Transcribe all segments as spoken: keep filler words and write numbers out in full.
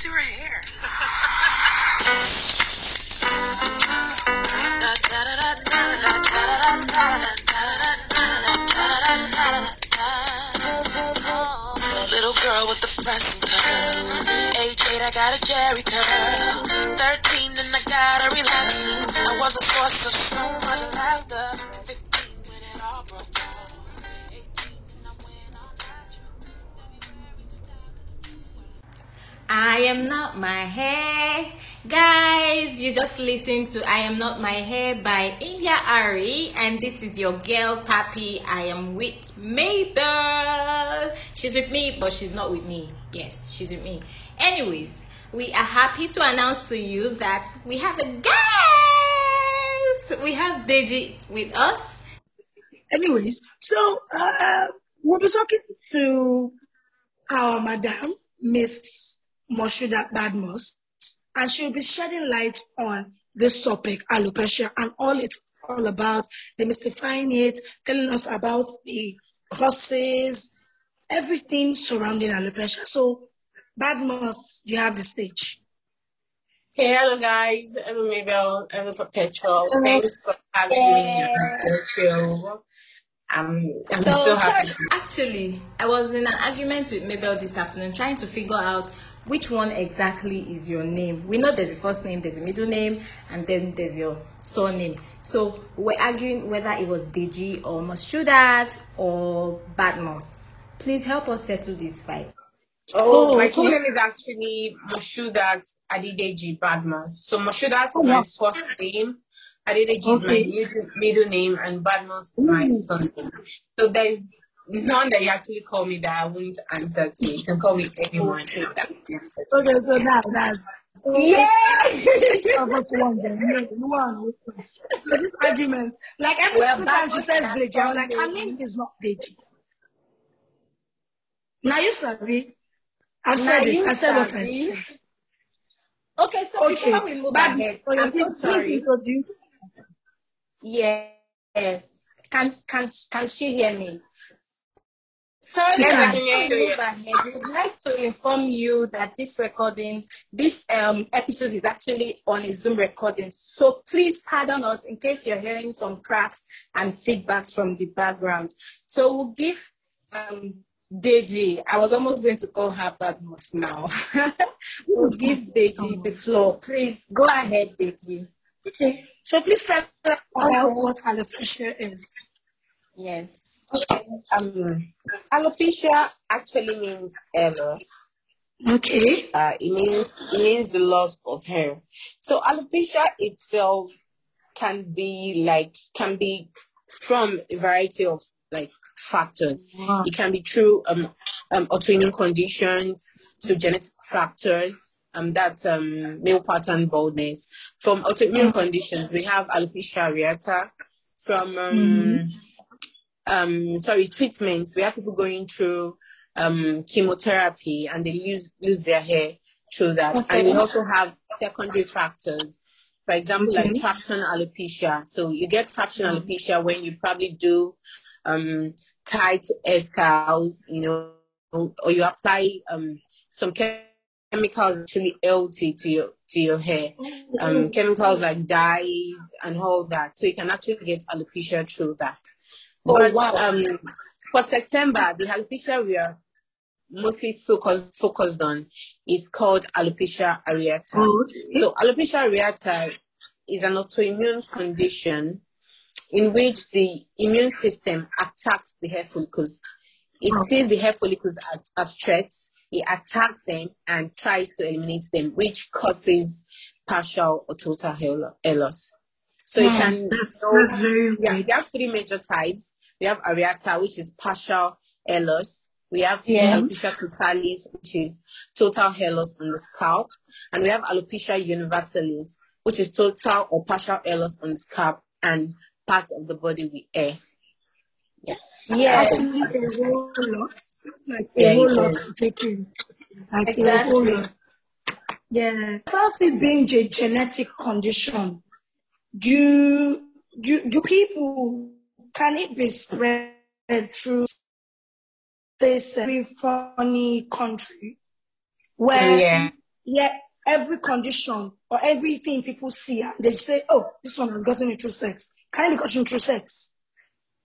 to her hair. Little girl with the fresh curl. Age eight, I got a Jerry curl. Thirteen, then I got a relaxing. I was a source of so much laughter. At fifteen, when it all broke out. Eighteen, then I went all natural. February two thousand two. I am not my hair. Guys, you just listened to I Am Not My Hair by India.Arie, and this is your girl Papi. I am with Mabel. She's with me, but she's not with me. Yes, she's with me. Anyways, we are happy to announce to you that we have a guest. We have Deji with us. Anyways, so uh, we'll be talking to our madam, Miss Mushudat Badmus. And she'll be shedding light on this topic, alopecia, and all it's all about, demystifying it, telling us about the causes, everything surrounding alopecia. So, Badmus, you have the stage. Hey, hello, guys. Hello, Mabel. Hello, Perpetual. Hello. Thanks for having yeah. me on the show. I'm, I'm so, so happy. Sorry. Actually, I was in an argument with Mabel this afternoon trying to figure out which one exactly is your name. We know there's a first name, there's a middle name, and then there's your surname. So we're arguing whether it was Deji or Mushudat or Badmus. Please help us settle this fight. Oh, oh my full name is actually Mushudat Adedeji Badmus. So Mushudat is oh, my first name, Adedeji okay. is my middle name, and Badmus is mm. my surname. So there's none that you actually call me that I won't answer to. You can call me anyone. Okay, okay so that, that's... So yeah! one, so this argument, like every well, time she says Deji, I'm like, her name is not Deji. Now you sorry. I've now said it. I said what I said. Okay, so okay. before we move ahead, so I'm so sorry. Yes. Can, can, can she hear me? Sorry, yes, we would like to inform you that this recording, this um, episode is actually on a Zoom recording. So please pardon us in case you're hearing some cracks and feedbacks from the background. So we'll give um, Deji, I was almost going to call her Badmus now. We'll give Deji the floor. Please go ahead, Deji. Okay. So please tell us about what alopecia is. Yes. yes. Um, alopecia actually means hair loss. Okay. Uh, it means it means the loss of hair. So alopecia itself can be like can be from a variety of like factors. Wow. It can be through um, um autoimmune conditions to genetic factors. Um, that's um male pattern baldness. From autoimmune conditions, we have alopecia areata. From um. Mm-hmm. Um, sorry, treatments. We have people going through um, chemotherapy and they lose lose their hair through that. Okay. And we also have secondary factors. For example, mm-hmm. like traction alopecia. So you get traction mm-hmm. alopecia when you probably do um, tight hair styles, you know, or you apply um, some chemicals actually L T to your to your hair, mm-hmm. um, chemicals like dyes and all that. So you can actually get alopecia through that. But oh, wow. um, for September, the alopecia we are mostly focused focused on is called alopecia areata. Oh, okay. So alopecia areata is an autoimmune condition in which the immune system attacks the hair follicles. It oh. sees the hair follicles as, as threats. It attacks them and tries to eliminate them, which causes partial or total hair loss. So yeah, you can, that's, so, that's very yeah, we have three major types. We have areata, which is partial hair loss. We have yeah. alopecia totalis, which is total hair loss on the scalp. And we have alopecia universalis, which is total or partial hair loss on the scalp and part of the body with hair. Yes. Yeah. That's a whole lot. It's like a whole lot taken. Like exactly. a whole lot. Yeah. It's also being a genetic condition. Do, do do people, can it be spread through this very funny country where yeah. yeah, every condition or everything people see, they say, oh, this one has gotten into sex. Can it be gotten into sex?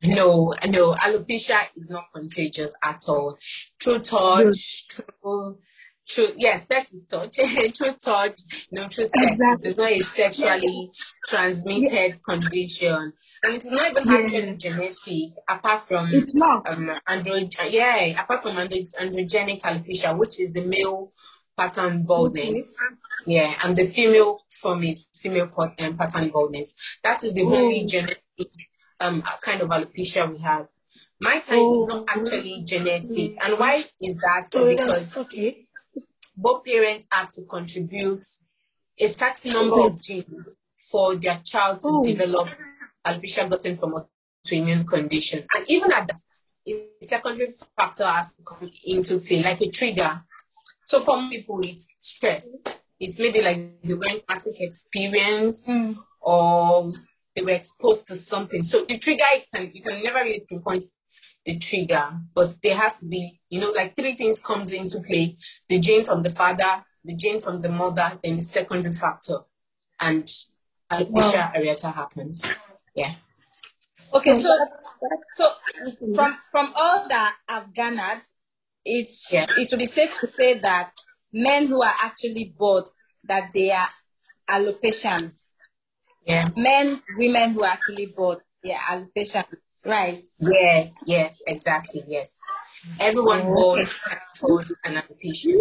No, no, alopecia is not contagious at all. Through touch, yes. through, through, yeah, sex is touch. Through touch, no, through sex. Exactly. It's not a sexually transmitted yes. condition. And it's not even yes. actually genetic, apart from, it's not. Um, andro- yeah, apart from andro- androgenic alopecia, which is the male pattern baldness. Okay. Yeah, and the female form is female pattern baldness. That is the Ooh. only genetic Um, kind of alopecia we have. My kind oh. is not actually genetic. And why is that? So because okay. both parents have to contribute a certain number oh. of genes for their child to oh. develop alopecia gotten from an autoimmune condition. And even at that, a secondary factor has to come into play, like a trigger. So for people, it's stress. It's maybe like the traumatic experience mm. or they were exposed to something. So the trigger, it can, you can never really pinpoint the trigger, but there has to be, you know, like three things comes into play. The gene from the father, the gene from the mother, then the secondary factor. And alopecia areata happens. Yeah. Okay, so so from from all that I've garnered, it's, yeah. it would be safe to say that men who are actually bald, that they are alopecians. Yeah. Men, women who are actually bald, yeah, alopecians, right? Yes, yes, exactly, yes. Everyone oh, bald okay. and bald and alopecia.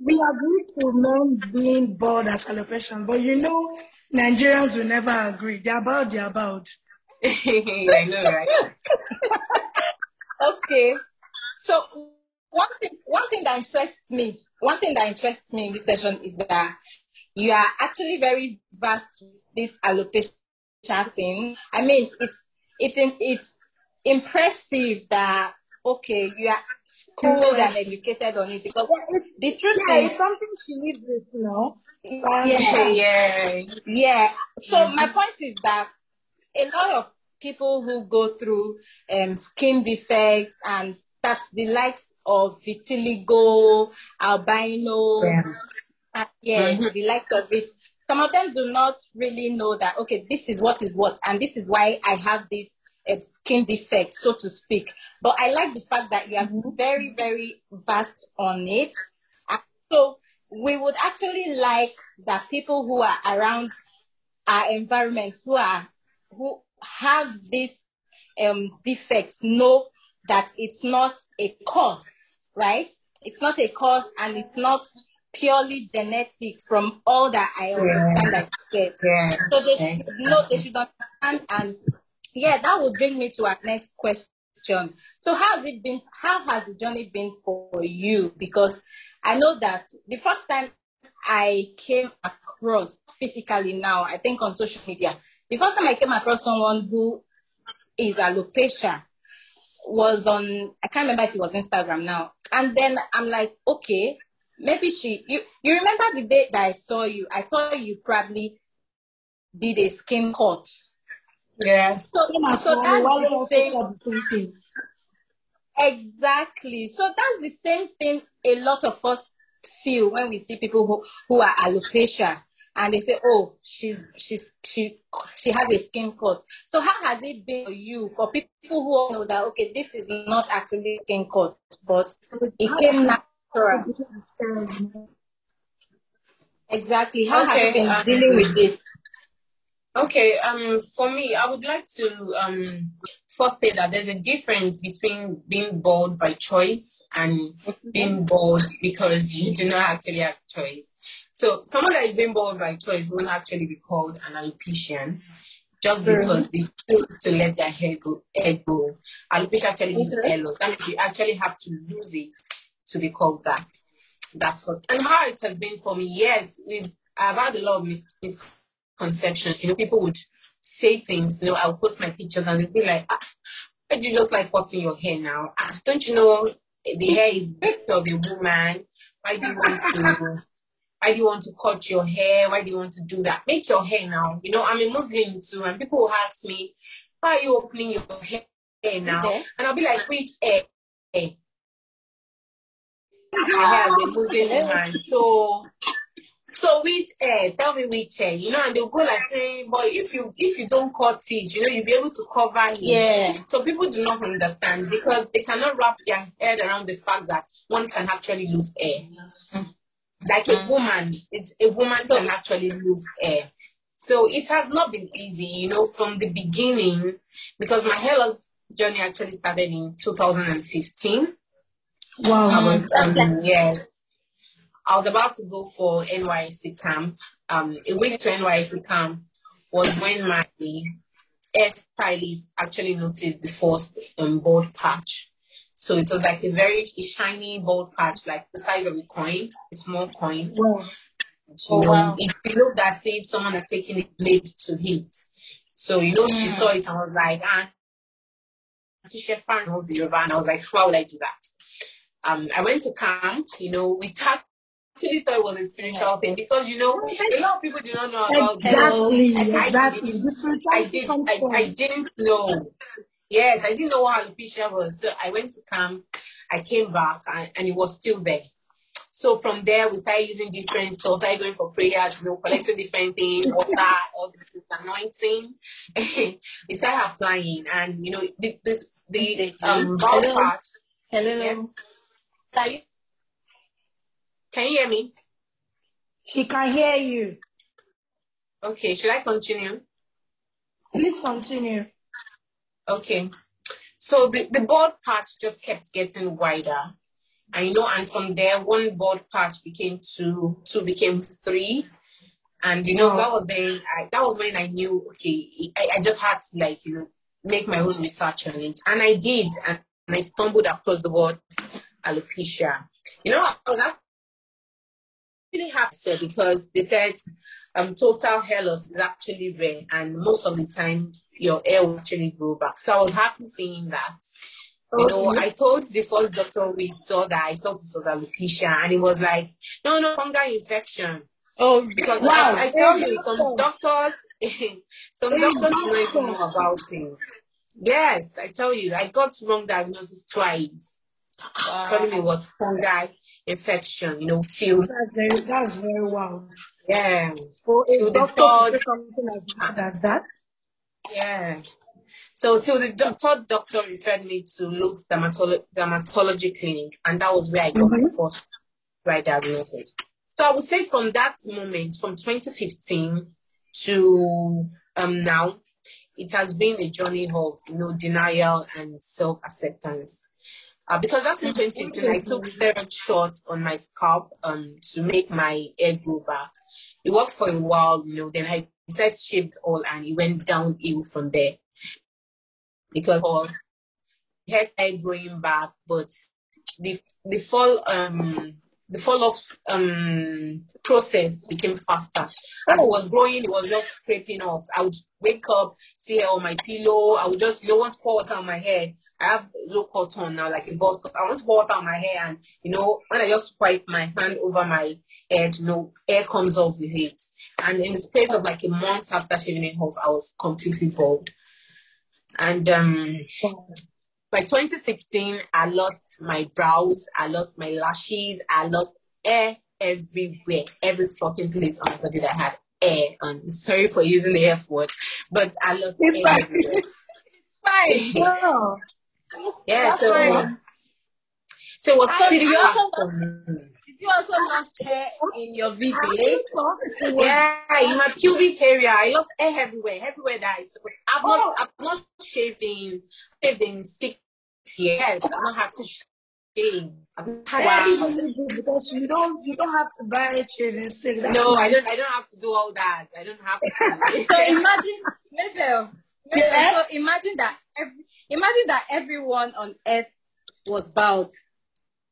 We agree to men being bald as alopecian, but you know, Nigerians will never agree. They're bald, they're bald. I know, right? Okay. So one thing, one thing that interests me, one thing that interests me in this session is that you are actually very vast with this alopecia thing. I mean, it's it's it's impressive that okay, you are schooled and educated on it because yeah, the truth yeah, is it's something she lives with, you know. Um, yeah, yeah, yeah. So mm-hmm. my point is that a lot of people who go through um, skin defects and that's the likes of vitiligo, albino. Yeah. Uh, yeah, mm-hmm. the likes of it. Some of them do not really know that, okay, this is what is what, and this is why I have this uh, skin defect, so to speak. But I like the fact that you are mm-hmm. very, very vast on it. And so we would actually like that people who are around our environment, who are who have this um, defect, know that it's not a cause, right? It's not a cause, and it's not purely genetic from all that I understand yeah. that you said. Yeah. So they should exactly. know, they should understand. And yeah, that would bring me to our next question. So how has it been, how has the journey been for you? Because I know that the first time I came across physically now, I think on social media, the first time I came across someone who is alopecia was on, I can't remember if it was Instagram now. And then I'm like, okay, maybe she, you, you remember the day that I saw you, I thought you probably did a skin cut. Yes. So, so that's the same thing. Exactly. So that's the same thing a lot of us feel when we see people who, who are alopecia and they say, oh, she's, she's, she, she has a skin cut. So how has it been for you, for people who know that, okay, this is not actually skin cut, but it came now. Exactly. How okay, have you been um, dealing with it? Okay. Um. For me, I would like to um first say that there's a difference between being bald by choice and being bald because you do not actually have choice. So someone that is being bald by choice will actually be called an alopecian, just mm-hmm. because they choose to let their hair go. Hair go. Alopecia actually means hair loss. That means you actually have to lose it to be called that. That's first. And how it has been for me, yes, we've, I've had a lot of mis- misconceptions. You know, people would say things, you know, I'll post my pictures and they'll be like, ah, why do you just like what's in your hair now? Ah, don't you know the hair is bit of a woman? Why do you want to, why do you want to cut your hair? Why do you want to do that? Make your hair now. You know, I'm a Muslim too, and people will ask me, why are you opening your hair now? Okay. And I'll be like, which hair? hair? I have a Muslim woman, so So with hair, tell me with hair, you know, and they'll go like, hey, but if you if you don't cut it, you know, you'll be able to cover it. Yeah. So people do not understand because they cannot wrap their head around the fact that one can actually lose hair. Like a woman, it's, a woman can actually lose hair. So it has not been easy, you know, from the beginning, because my hair loss journey actually started in two thousand fifteen. Wow. I was, um, yes. I was about to go for N Y S C camp. Um, a week to N Y S C camp was when my hair stylist actually noticed the first um, bald patch. So it was like a very a shiny bald patch, like the size of a coin, a small coin. Wow. Oh, wow. It looked as if someone had taken a blade to hit. So, you know, mm. she saw it and was like, ah, and I was like, how would I do that? Um, I went to camp, you know, we tapped. Actually thought it was a spiritual thing because, you know, a lot of people do not know about exactly, that. Exactly. I, I, did, I, I didn't know. Yes, I didn't know what alopecia was. So I went to camp, I came back, and, and it was still there. So from there, we started using different stuff, started going for prayers, you know, collecting different things, water, all this anointing. We started applying, and, you know, the, the, the um, bald patch. Hello. Yes. Sorry? Can you hear me? She can hear you. Okay, should I continue? Please continue. Okay. So the, the bald patch just kept getting wider. And, you know, and from there, one bald patch became two, two became three. And, you know, wow. that was then, I, that was when I knew, okay, I, I just had to, like, you know, make my own research on it. And I did, and I stumbled across the word alopecia. You know, I was actually really happy because they said um, total hair loss is actually rare, and most of the time your hair will actually grow back. So I was happy seeing that. You know, okay. I told the first doctor we saw that I thought it was alopecia, and he was like, no, no, fungal infection. Oh, because wow. I, I tell you, some doctors, some doctors don't even know about it. Yes, I tell you, I got wrong diagnosis twice. Wow. Telling me it was fungal infection, you know, till. That's very, that's very wild. Yeah. For a doctor to do something as bad as that? Yeah. So, so the doctor, doctor referred me to Luke's dermatolo- dermatology clinic, and that was where I got mm-hmm. my first right diagnosis. So I would say from that moment, from twenty fifteen to um, now, it has been a journey of, you know, denial and self-acceptance. Uh, because that's in twenty eighteen, I took several shots on my scalp um, to make my hair grow back. It worked for a while, you know, then I said shaved all, and it went downhill from there. Because all hair started growing back, but the the fall um the fall of um process became faster. As it was growing, it was just scraping off. I would wake up, see hair on my pillow. I would just, you know, want to pour water on my hair. I have low cotton now, like a boss. I want to pour water on my hair, and, you know, when I just wipe my hand over my head, you know, hair comes off with it. And in the space of like a month after shaving it off, I was completely bald. And um, by twenty sixteen, I lost my brows, I lost my lashes, I lost hair everywhere, every fucking place on the body that I had hair on. Sorry for using the F word, but I lost it's hair fine. everywhere. It's fine. Wow. Yeah, that's so, fine. So it was so did you, also lost, did you also lost hair in your V P? Yeah, in my pubic area, I lost hair everywhere, everywhere that I suppose. I've oh. not, I've not shaved in, shaved in six years. I've not had to shave. I've not had wow. Because you don't, you don't have to buy a shaving stick. No, I don't. I don't have to do all that. I don't have to. So imagine, Mabel. Yeah. So imagine that. Every, imagine that everyone on earth was bald.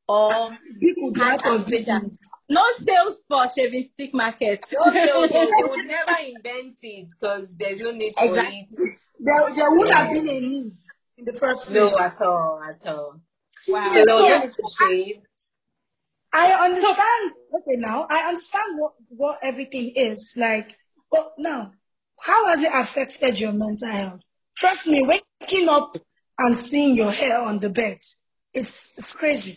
Or people out of visions. No sales for shaving stick market. No, they, would, they would never invent it because there's no need for exactly. it. There, there would yeah. have been a need in the first place. No, at all, at all. Wow. So, so, yes, shave. I understand. Okay, now I understand what, what everything is like. But now, how has it affected your mental health? Trust me, waking up and seeing your hair on the bed, it's it's crazy.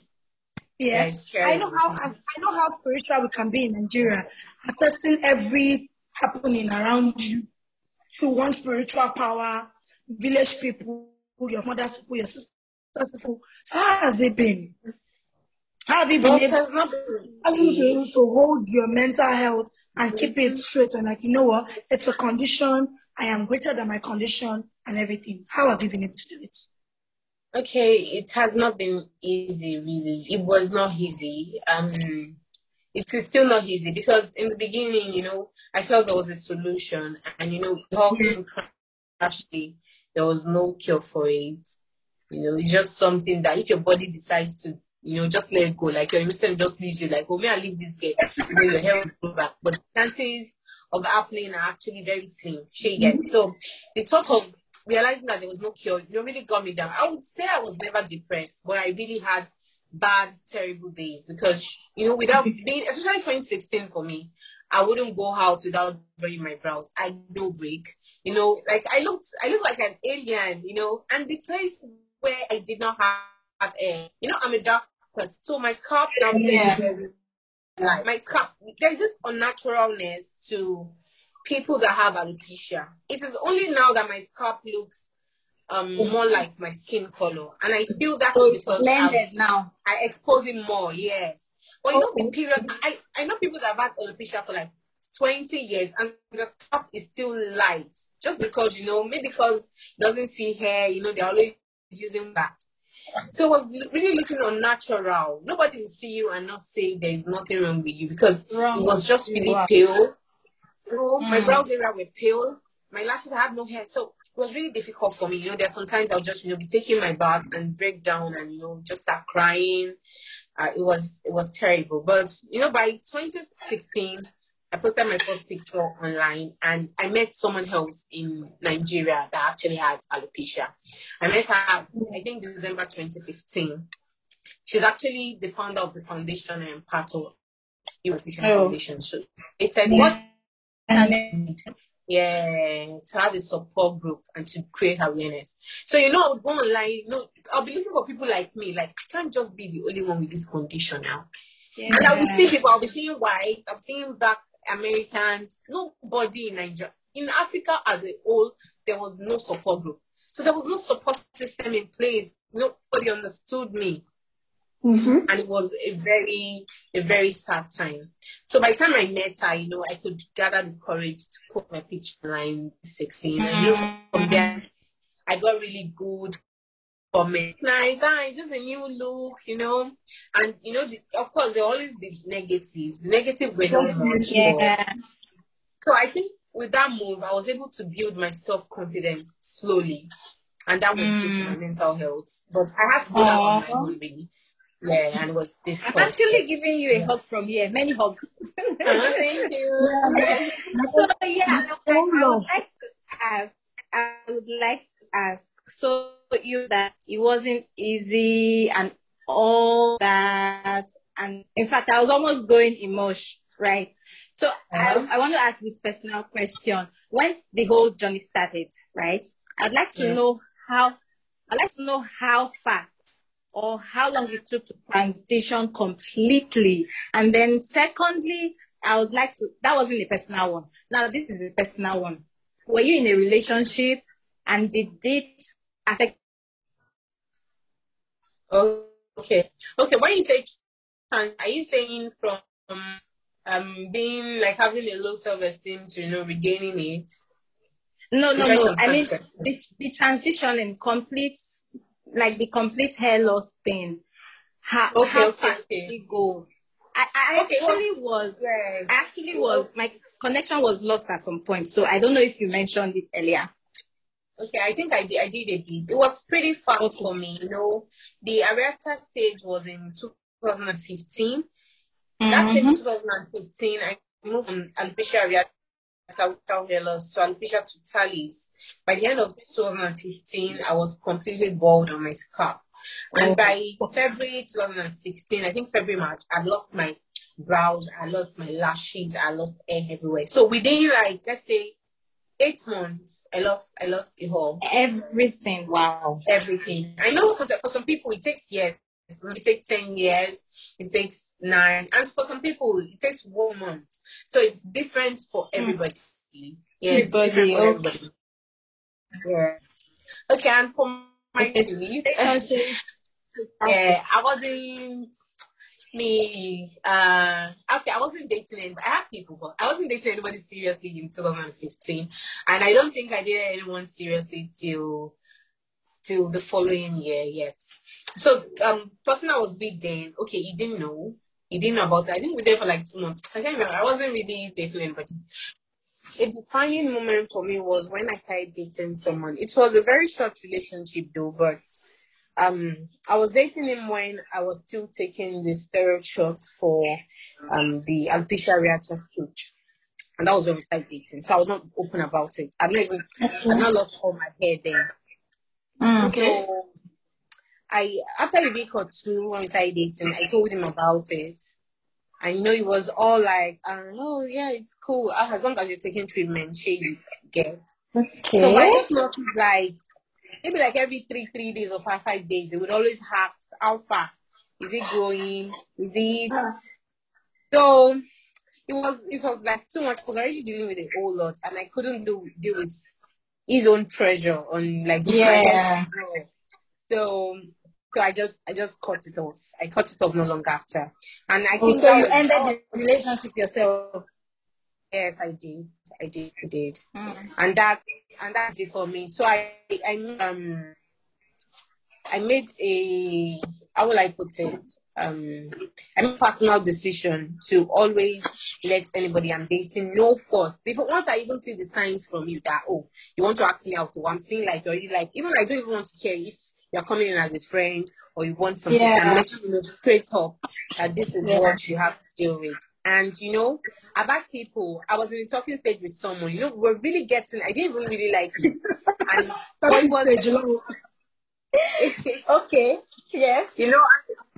Yes, yeah, I know how I know how spiritual we can be in Nigeria. Attesting every happening around you to one spiritual power, village people, your mother's people, your sisters. So how has it been? How have you been able to hold your mental health and keep it straight and like, you know what, it's a condition, I am greater than my condition and everything. How have you been able to do it? Okay, it has not been easy, really. It was not easy. Um, it is still not easy because in the beginning, you know, I felt there was a solution and, you know, it all came crashly. There was no cure for it. You know, it's just something that if your body decides to, you know, just let it go. Like your immune just leaves you. Like, oh, may I leave this girl? You know, your hair will go back. But the chances of happening are actually very slim. She mm-hmm. So the thought of realizing that there was no cure, you know, really got me down. I would say I was never depressed, but I really had bad, terrible days because, you know, without being, especially twenty sixteen for me, I wouldn't go out without drawing my brows. I had no break. You know, like I looked, I looked like an alien. You know, and the place where I did not have, have air. You know, I'm a dark. So my scalp now yeah. like my scalp, there's this unnaturalness to people that have alopecia. It is only now that my scalp looks um more like my skin color, and I feel that so because blended now. I expose it more, yes. But you okay. know the period. I I know people that have had alopecia for like twenty years, and the scalp is still light, just because you know maybe because it doesn't see hair. You know they're always using that. So it was really looking unnatural. Nobody will see you and not say there's nothing wrong with you because wrong. It was just really wow. pale. Oh, mm. My brows area were pale. My lashes had no hair. So it was really difficult for me. You know, there are sometimes I'll just, you know, be taking my bath and break down and, you know, just start crying. Uh, it was it was terrible. But, you know, by twenty sixteen, I posted my first picture online and I met someone else in Nigeria that actually has alopecia. I met her, I think, December twenty fifteen. She's actually the founder of the foundation and part of the Alopecia oh. Foundation. So it's a what? Yeah, to have a support group and to create awareness. So, you know, I would go online, you know, I'll be looking for people like me. Like, I can't just be the only one with this condition now. Yeah. And I'll be seeing people, I'll be seeing white, I'll be seeing black. Americans, nobody in Nigeria, in Africa as a whole, there was no support group. So there was no support system in place. Nobody understood me. Mm-hmm. And it was a very, a very sad time. So by the time I met her, you know, I could gather the courage to put my picture line sixteen. Mm-hmm. And you know, from there, I got really good comments. Nice, nice, this is a new look, you know. And, you know, the, of course, there will always be negatives. The negative were not much yeah. more. So I think with that move, I was able to build my self-confidence slowly. And that was mm. good for my mental health. But I had to do that on my own, really. Yeah, and it was difficult. I'm actually giving you a yeah. hug from here. Many hugs. Oh, thank you. Yeah. So, yeah, I, I would like to ask, I would like to ask, so you that it wasn't easy and all that, and in fact I was almost going emotional, right? So uh-huh. I, I want to ask this personal question. When the whole journey started, right, I'd like to yeah. know how I'd like to know how fast or how long it took to transition completely. And then secondly, I would like to that wasn't the personal one. Now this is the personal one. Were you in a relationship and did it affect? Okay. Okay. When you say, are you saying from um being like having a low self-esteem to, you know, regaining it? No, no, no. I mean the, the transition and complete, like the complete hair loss thing. How, okay, how okay, fast okay. did it go? I, I okay, actually well, was. Yes. I actually was. My connection was lost at some point, so I don't know if you mentioned it earlier. Okay, I think I did, I did a bit. It was pretty fast okay. for me, you know. The areata stage was in two thousand fifteen. Mm-hmm. That's in two thousand fifteen. I moved from alopecia areata without hair loss to alopecia totalis. By the end of two thousand fifteen, I was completely bald on my scalp. And okay. by February twenty sixteen, I think February, March, I lost my brows, I lost my lashes, I lost hair everywhere. So within, like, let's say, Eight months, I lost, I lost it all. Everything, wow. Everything. I know some, for some people it takes years. It takes ten years. it takes nine, and for some people it takes one month. So it's different for everybody. Mm. Yeah, everybody, it's different for everybody. Yeah. Okay, and for my yeah, I wasn't me. Uh, okay, I wasn't dating anybody. I have people, but I wasn't dating anybody seriously in twenty fifteen, and I don't think I dated anyone seriously till till the following year. Yes. So um, person I was with then, okay, he didn't know. He didn't know about it. I think we were there for like two months. I can't remember. I wasn't really dating anybody. A defining moment for me was when I started dating someone. It was a very short relationship though, but um, I was dating him when I was still taking the steroid shot for um the alopecia areata stage, and that was when we started dating. So I was not open about it. I not I not lost all my hair then. Mm, okay. So I after a week or two when we started dating, I told him about it. And you know, it was all like, uh, oh, yeah, it's cool. Uh, as long as you're taking treatment, she you get. Okay. So I just noticed like, maybe like every three, three days or five, five days, it would always ask, how far? Is it growing? Is it? So it was, it was like too much. I was already dealing with a whole lot and I couldn't do, deal with his own pressure on like, yeah. So... So I just, I just cut it off. I cut it off no long after, and I oh, think so. I you ended out. The relationship yourself. Yes, I did. I did. I did. Mm. And that, and that did for me. So I, I, um, I made a, how will I put it? Um, I made a personal decision to always let anybody I'm dating know first. Before once I even see the signs from you that oh, you want to ask me out. I'm seeing like already like even I don't even want to care if you're coming in as a friend or you want something, yeah. And let you know straight up that this is yeah. what you have to deal with. And, you know, about people, I was in a talking stage with someone, you know, we're really getting, I didn't even really like it. And talking stage, okay, yes. You know,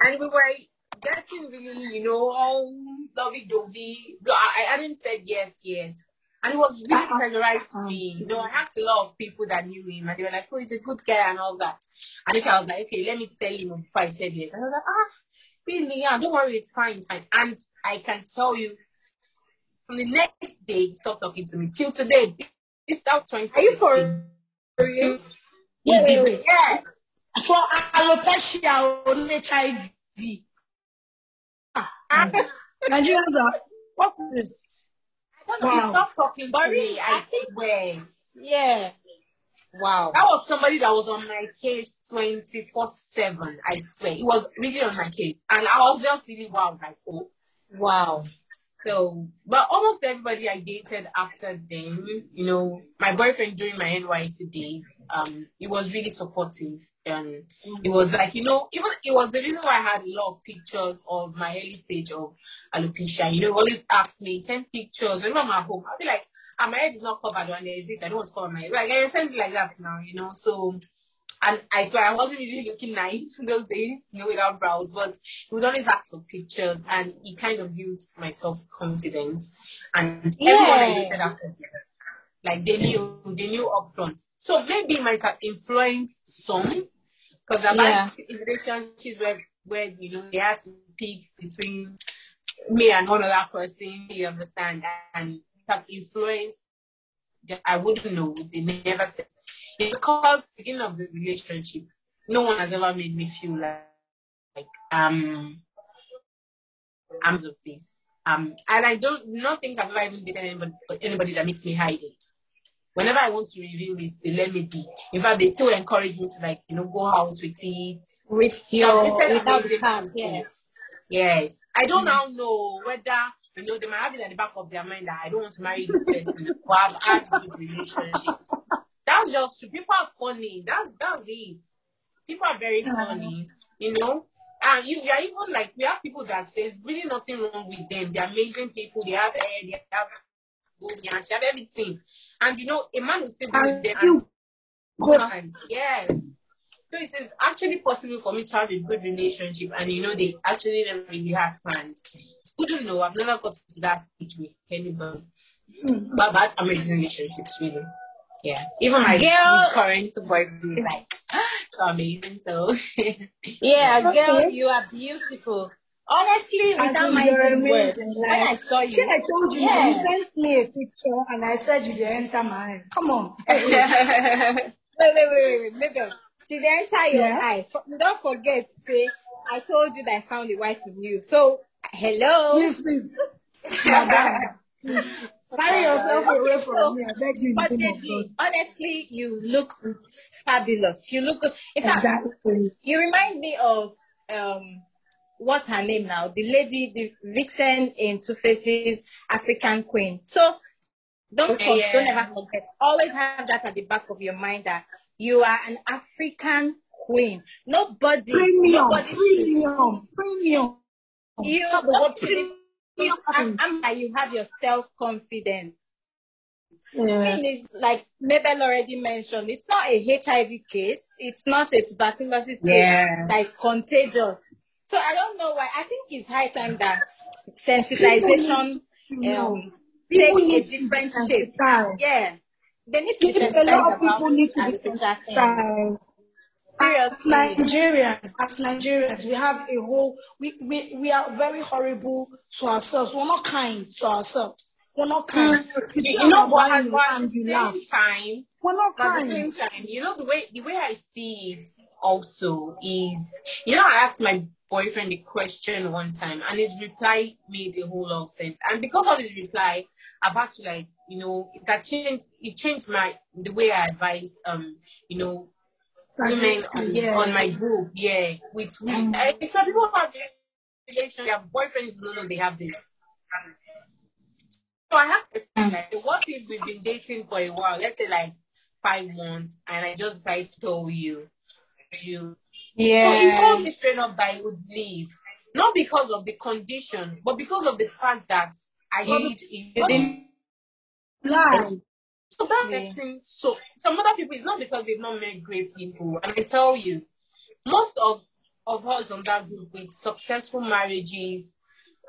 and, and we were getting really, you know, all lovey-dovey. I, I hadn't said yes yet. And it was really pressurized for me. You know, I asked a lot of people that knew him, and they were like, oh, he's a good guy and all that. And okay, I was like, okay, let me tell him before I said it. And I was like, ah, really, yeah, don't worry, it's fine, it's fine. And I can tell you, from the next day, he stopped talking to me. Till today, he's out trying to... Are you for real? He did, yes. For alopecia on H I V. Nigerians are... What is this? No, wow. Stop talking to me, I, I swear. Think, yeah. Wow. That was somebody that was on my case twenty-four seven, I swear. It was really on my case. And I was just really wow, like, oh. Wow. So, but almost everybody I dated after then, you know, my boyfriend during my N Y S C days, um, he was really supportive. And it was like, you know, even it was the reason why I had a lot of pictures of my early stage of alopecia. You know, he always asked me, send pictures. Whenever I'm at home, I'll be like, ah, my head is not covered one day, is it? I don't want to cover my head. Like, I send it like that now, you know, so... And I swear, I wasn't really looking nice in those days, you know, without brows, but he would always ask for pictures, and he kind of built my self-confidence. And yeah. Everyone I dated after that, like, they knew, they knew up front. So maybe it might have influenced some, because I've had relationships where, where, you know, they had to pick between me and one other person, you understand, and have influenced that I wouldn't know, they never said. Because beginning of the relationship, no one has ever made me feel like, like um, I'm of this. Um, and I don't not think I've ever even dated anybody, anybody that makes me hide it. Whenever I want to reveal it, they let me be. In fact, they still encourage me to like, you know, go out with it. With your, without the pants, yes. Yes. I don't now mm-hmm. know whether, you know, they might have it at the back of their mind that I don't want to marry this person, or I've had good relationships. That's just true. People are funny. That's that's it. People are very funny, you know. And you, you are even like we have people that there's really nothing wrong with them. They're amazing people. They have hair. They have good. They have everything. And you know, a man will still be with them. You. And, yes. So it is actually possible for me to have a good relationship. And you know, they actually never really have plans. Couldn't know. I've never got to that stage with anybody. Mm-hmm. But bad amazing relationships, really. Yeah, even my girl, current boyfriend is like so amazing. So yeah, girl, you are beautiful. Honestly, without my own words, when I saw you. I told you, yeah. You sent me a picture and I said you didn't enter mine. Come on. wait, wait, wait, wait, wait. She didn't enter your yeah. eye. Don't forget, say, I told you that I found a wife in you. So, hello. Please, please. Carry yourself away from so, me. I beg you. But honestly, honestly, you look fabulous. You look good. In fact, exactly. You remind me of... um. What's her name now? The lady, the vixen in Two Faces, African Queen. So don't yeah. forget, don't ever forget. Always have that at the back of your mind that you are an African queen. Nobody, premium, nobody premium, premium. You, premium. I'm, I'm like you have your self-confidence. Yeah. Is like Mabel already mentioned, it's not a H I V case. It's not a tuberculosis yeah. case that is contagious. So I don't know why. I think it's high time that sensitization um, takes a different shape. Yeah. They need to be sensitized about it. As Nigerians, as Nigerians, we have a whole, we, we, we are very horrible to ourselves. We're not kind to ourselves. We're not kind. You know what, at the same time, we're not kind. At the same time, you know, the way, the way I see it also is, you know, I asked my boyfriend a question one time and his reply made a whole lot of sense, and because of his reply I've actually, like, you know, it had changed it changed my the way I advise um you know women on, yeah. on my group yeah with women. Mm-hmm. So people have relationship, their boyfriends don't know they have this. So I have to say, like, what if we've been dating for a while, let's say like five months, and I just decided to tell you you Yeah. So he told me straight up that he would leave, not because of the condition, but because of the fact that I need him. So that yeah. thing, so some other people, it's not because they've not met great people. And I tell you, most of, of us on that group with successful marriages,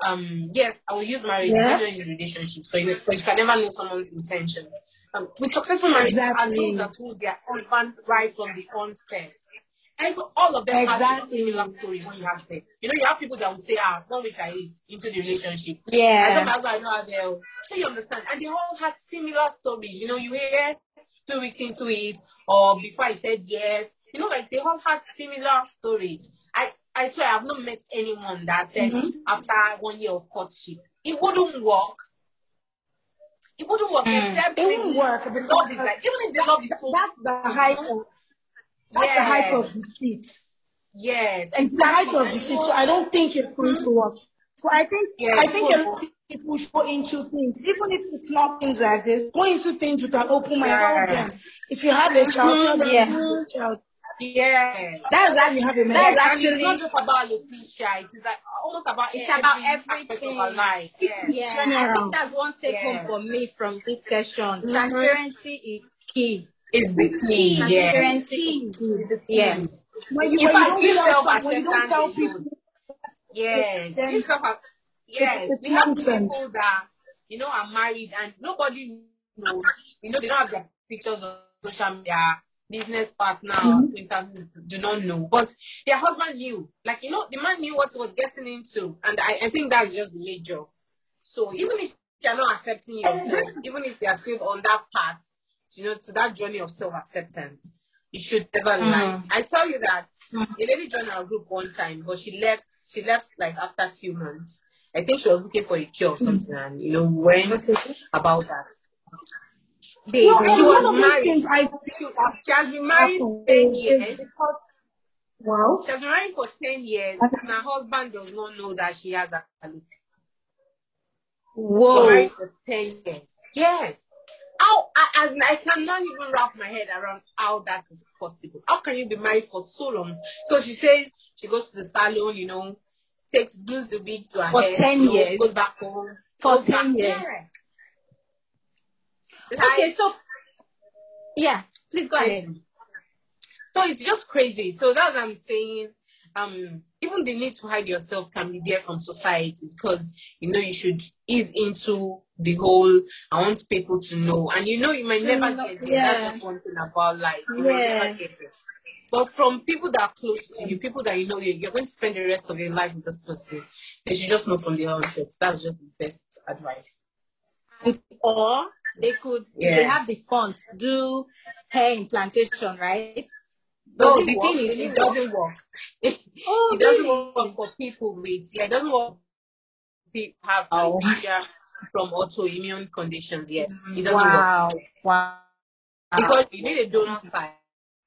um, yes, I will use marriage, yeah. I don't use relationships, because you, you can never know someone's intention. Um, with successful marriages exactly. are those that hold their husband right from the onset. And all of them exactly. have a similar story when you have sex. You know, you have people that will say, ah, one week I is into the relationship. Yeah. That's why I know how they'll. So you understand. And they all had similar stories. You know, you hear two weeks into it, or before I said yes. You know, like they all had similar stories. I, I swear, I've not met anyone that said mm-hmm. after one year of courtship, it wouldn't work. It wouldn't work. Mm. Except it wouldn't work. The love is like, even if the love is so. That's the high point. That's yes. the height of the seat. Yes, exactly. It's the height of the seat. So I don't think it's going mm-hmm. to work. So I think yes, I think a lot of people go into things, even if it's not things like this. Go into things with an open mind. Yes. If you have a child, mm-hmm. yeah. have a child. Yes. That's actually, that's, that's actually it's not just about alopecia. It is like almost about it's every about everything of our life. Yes. Yeah. General. I think that's one take yes. home for me from this session. Mm-hmm. Transparency is key. It's the key, yes. Yes. When you, when you give self-acceptance, people, yes, then, yes, it's we have people that, you know, are married and nobody knows, you know, they don't have their pictures on social media, business partner, mm-hmm. do not know, but their husband knew, like, you know, the man knew what he was getting into, and I, I think that's just the major. So even if you're not accepting yourself, even if you're still on that path, you know, to that journey of self-acceptance, you should never mm. lie. I tell you that a lady joined our group one time, but she left. She left like after a few months. I think she was looking for a cure or something, and you know, went about that. They, no, she was married. I, she, she has been married for ten years. Because, wow. She has been married for ten years, and her husband does not know that she has a family. Whoa! Married for ten years. Yes. How, as I cannot even wrap my head around how that is possible. How can you be married for so long? So she says she goes to the salon, you know, takes glues the wig to her for head, ten you years, know, goes back home for goes ten back, years. Yeah. Like, okay, so yeah, please go ahead. So it's just crazy. So that's what I'm saying. Um, even the need to hide yourself can be there from society, because you know you should ease into the whole I want people to know, and you know you might never mm, get there. Yeah. That's just one thing about life. You yeah. might never get there. But from people that are close to you, people that you know, you're going to spend the rest of your life with this person. They should just know from the outset. That's just the best advice. And or they could, yeah. if they have the funds, do hair implantation, right? No, the thing is, it doesn't work. Oh, it doesn't really? work for people with, yeah, it doesn't work for people who have alopecia from autoimmune conditions, yes. It doesn't wow. work. Wow. Because you need a donor site.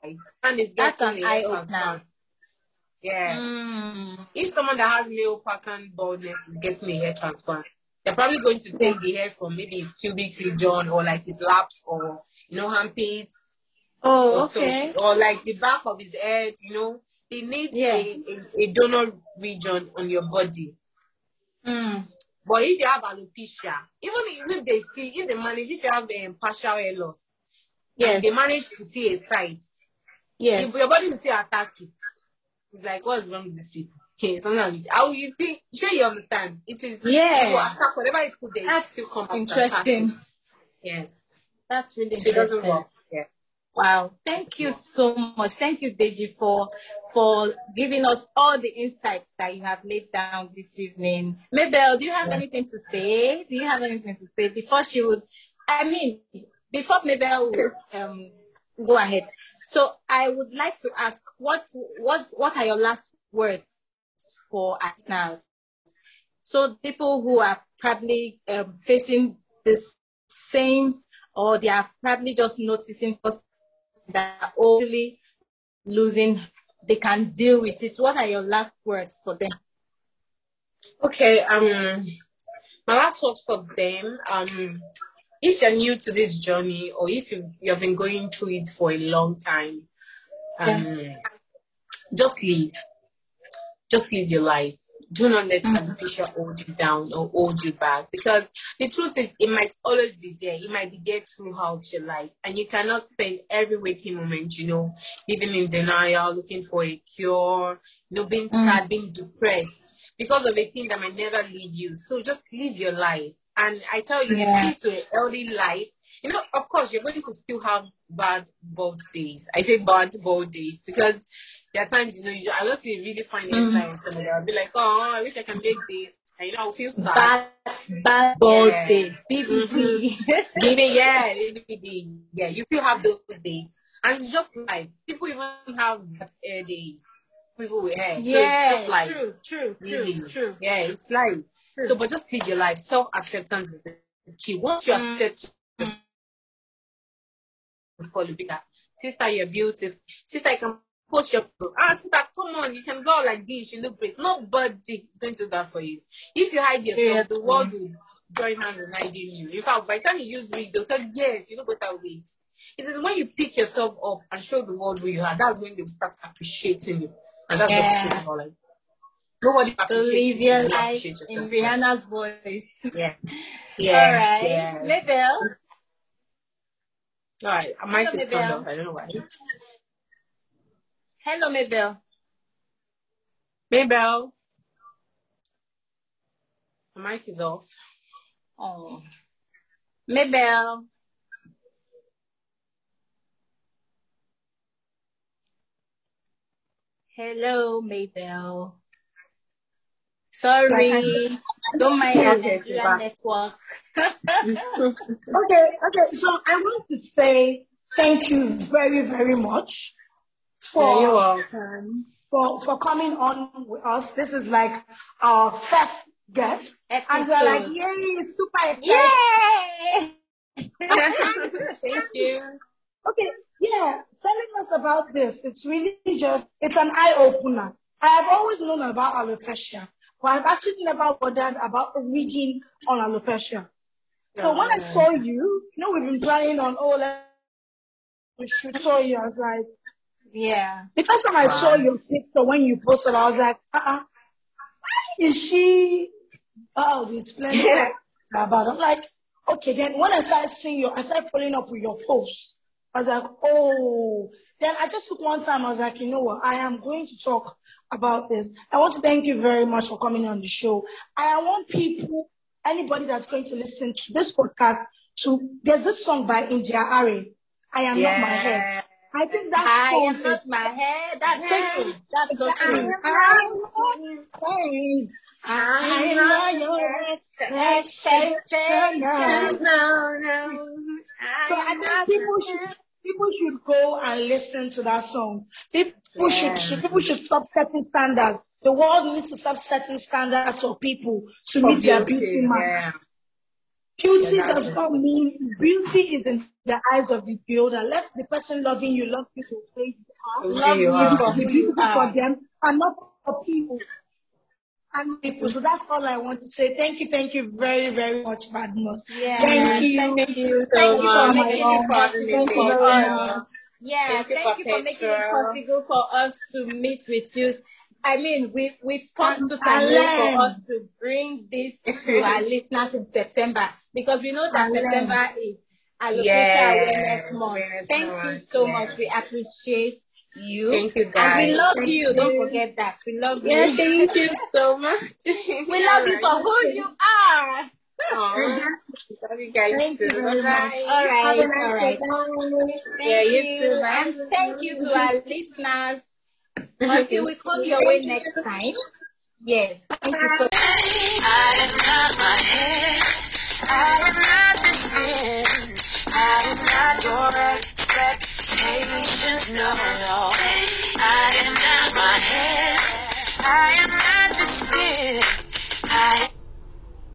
And it's that's an eye opener. Yes. Mm. If someone that has male pattern baldness is getting a hair transplant, they're probably going to take the hair from maybe his pubic region or like his laps or, you know, armpits. Oh, okay. So, or like the back of his head, you know. They need yeah. a, a, a donor region on your body. Mm. But if you have alopecia, even if they see, if they manage, if you have a um, partial hair loss, yes. and they manage to see a site, yes. if your body will still attack it, it's like, what's wrong with these people? Okay, sometimes how you think, sure you understand. It is yeah. to attack whatever it could there, that's still come interesting. Yes. That's really so interesting. It doesn't work. Yeah. Wow. Thank you so much. Thank you, Deji, for for giving us all the insights that you have laid down this evening. Mabel, do you have yeah. anything to say? Do you have anything to say before she would I mean before Mabel would um go ahead. So I would like to ask what was what are your last words for us now? So people who are probably um, facing the same, or they are probably just noticing that are only losing, they can deal with it. What are your last words for them? Okay, um, my last words for them, um, if you're new to this journey, or if you, you have been going through it for a long time, um, yeah. just leave. Just live your life. Do not let mm-hmm. alopecia hold you down or hold you back, because the truth is it might always be there. It might be there throughout your life, and you cannot spend every waking moment, you know, living in denial, looking for a cure, you know, being mm-hmm. sad, being depressed because of a thing that might never lead you. So just live your life. And I tell you, yeah. the key to a healthy life, you know, of course, you're going to still have bad, bald days. I say bad, bald days because there are times, you know, you just, I just really find it mm. nice. And I'll be like, oh, I wish I can make this. And, you know, I'll feel sad. Bad, bad, bald yeah. days. B B D. B B D, yeah, B B D. Yeah, you still have those days. And it's just like, people even have bad hair days. People with hair. Yeah, so it's just like, true, true, really, true, true. Yeah, it's like. True. So, but just live your life. Self-acceptance is the key. Once you mm. accept yourself, follow bigger. Sister, you're beautiful. Sister, you can post your ah, sister, come on, you can go like this. You look great. Nobody is going to do that for you. If you hide yourself, yeah. the world will join hands in hiding you. In fact, by the time you use wigs, they'll tell you, yes, you look better wigs. It is when you pick yourself up and show the world who you are, that's when they will start appreciating you. And that's yeah. what's true about life. Nobody appreciates you. You life appreciate yourself. In Rihanna's voice. Yeah. Yeah. All right. Yeah. Mabel. All right. I might just turned off. I don't know why. Hello, Mabel. Mabel. The mic is off. Oh. Mabel. Hello, Mabel. Sorry, don't mind our network. okay, okay. So I want to say thank you very, very much for um, for for coming on with us. This is like our first guest, episode. And we're like, yay, super excited! Yay! Thank you. Okay, yeah, telling us about this. It's really just it's an eye opener. I have always known about alopecia. Well, I've actually never bothered about wigging on alopecia. Yeah. So when I saw you, you know, we've been planning on, oh, let's, we should show you. I was like, yeah. The first time wow. I saw your picture when you posted, I was like, uh-uh, why is she, oh, it's plenty about. I'm like, okay, then when I started seeing you, I started pulling up with your posts. I was like, oh. Then I just took one time, I was like, you know what, I am going to talk about this. I want to thank you very much for coming on the show. I want people, anybody that's going to listen to this podcast, to, there's this song by India.Arie, I Am yeah. Not My Hair. I think that's I so am not my hair. That's yes. so true. That's so true. I'm not your exception. No, no. So I think people should people should go and listen to that song. People yeah. should, should people should stop setting standards. The world needs to stop setting standards for people to for meet beauty, their beauty mark. Yeah. Beauty yeah, does not mean beauty is in the eyes of the beholder. Let the person loving you love you the way you are. Love you, you for beautiful for them and not for people. And people. So that's all I want to say. Thank you, thank you very, very much, Badmus. Yeah, thank you. Thank you so much. Thank you for making it possible. Yeah, thank you for making it possible for us to meet with you. I mean, we we forced to time for us to bring this to our listeners in September, because we know that Alan. September is Alopecia yeah. Awareness Month. Thank yeah. you so yeah. much. We appreciate you. Thank you, guys. And we love thank you. you. Don't forget that. We love yeah, you. Thank you so much. We love you for who you are. Aww. Love you guys thank too. You. All right. All right. All right. All right. Thank yeah, you. you too, and thank you to our listeners. Until we come your way next time. Yes. Thank you so much.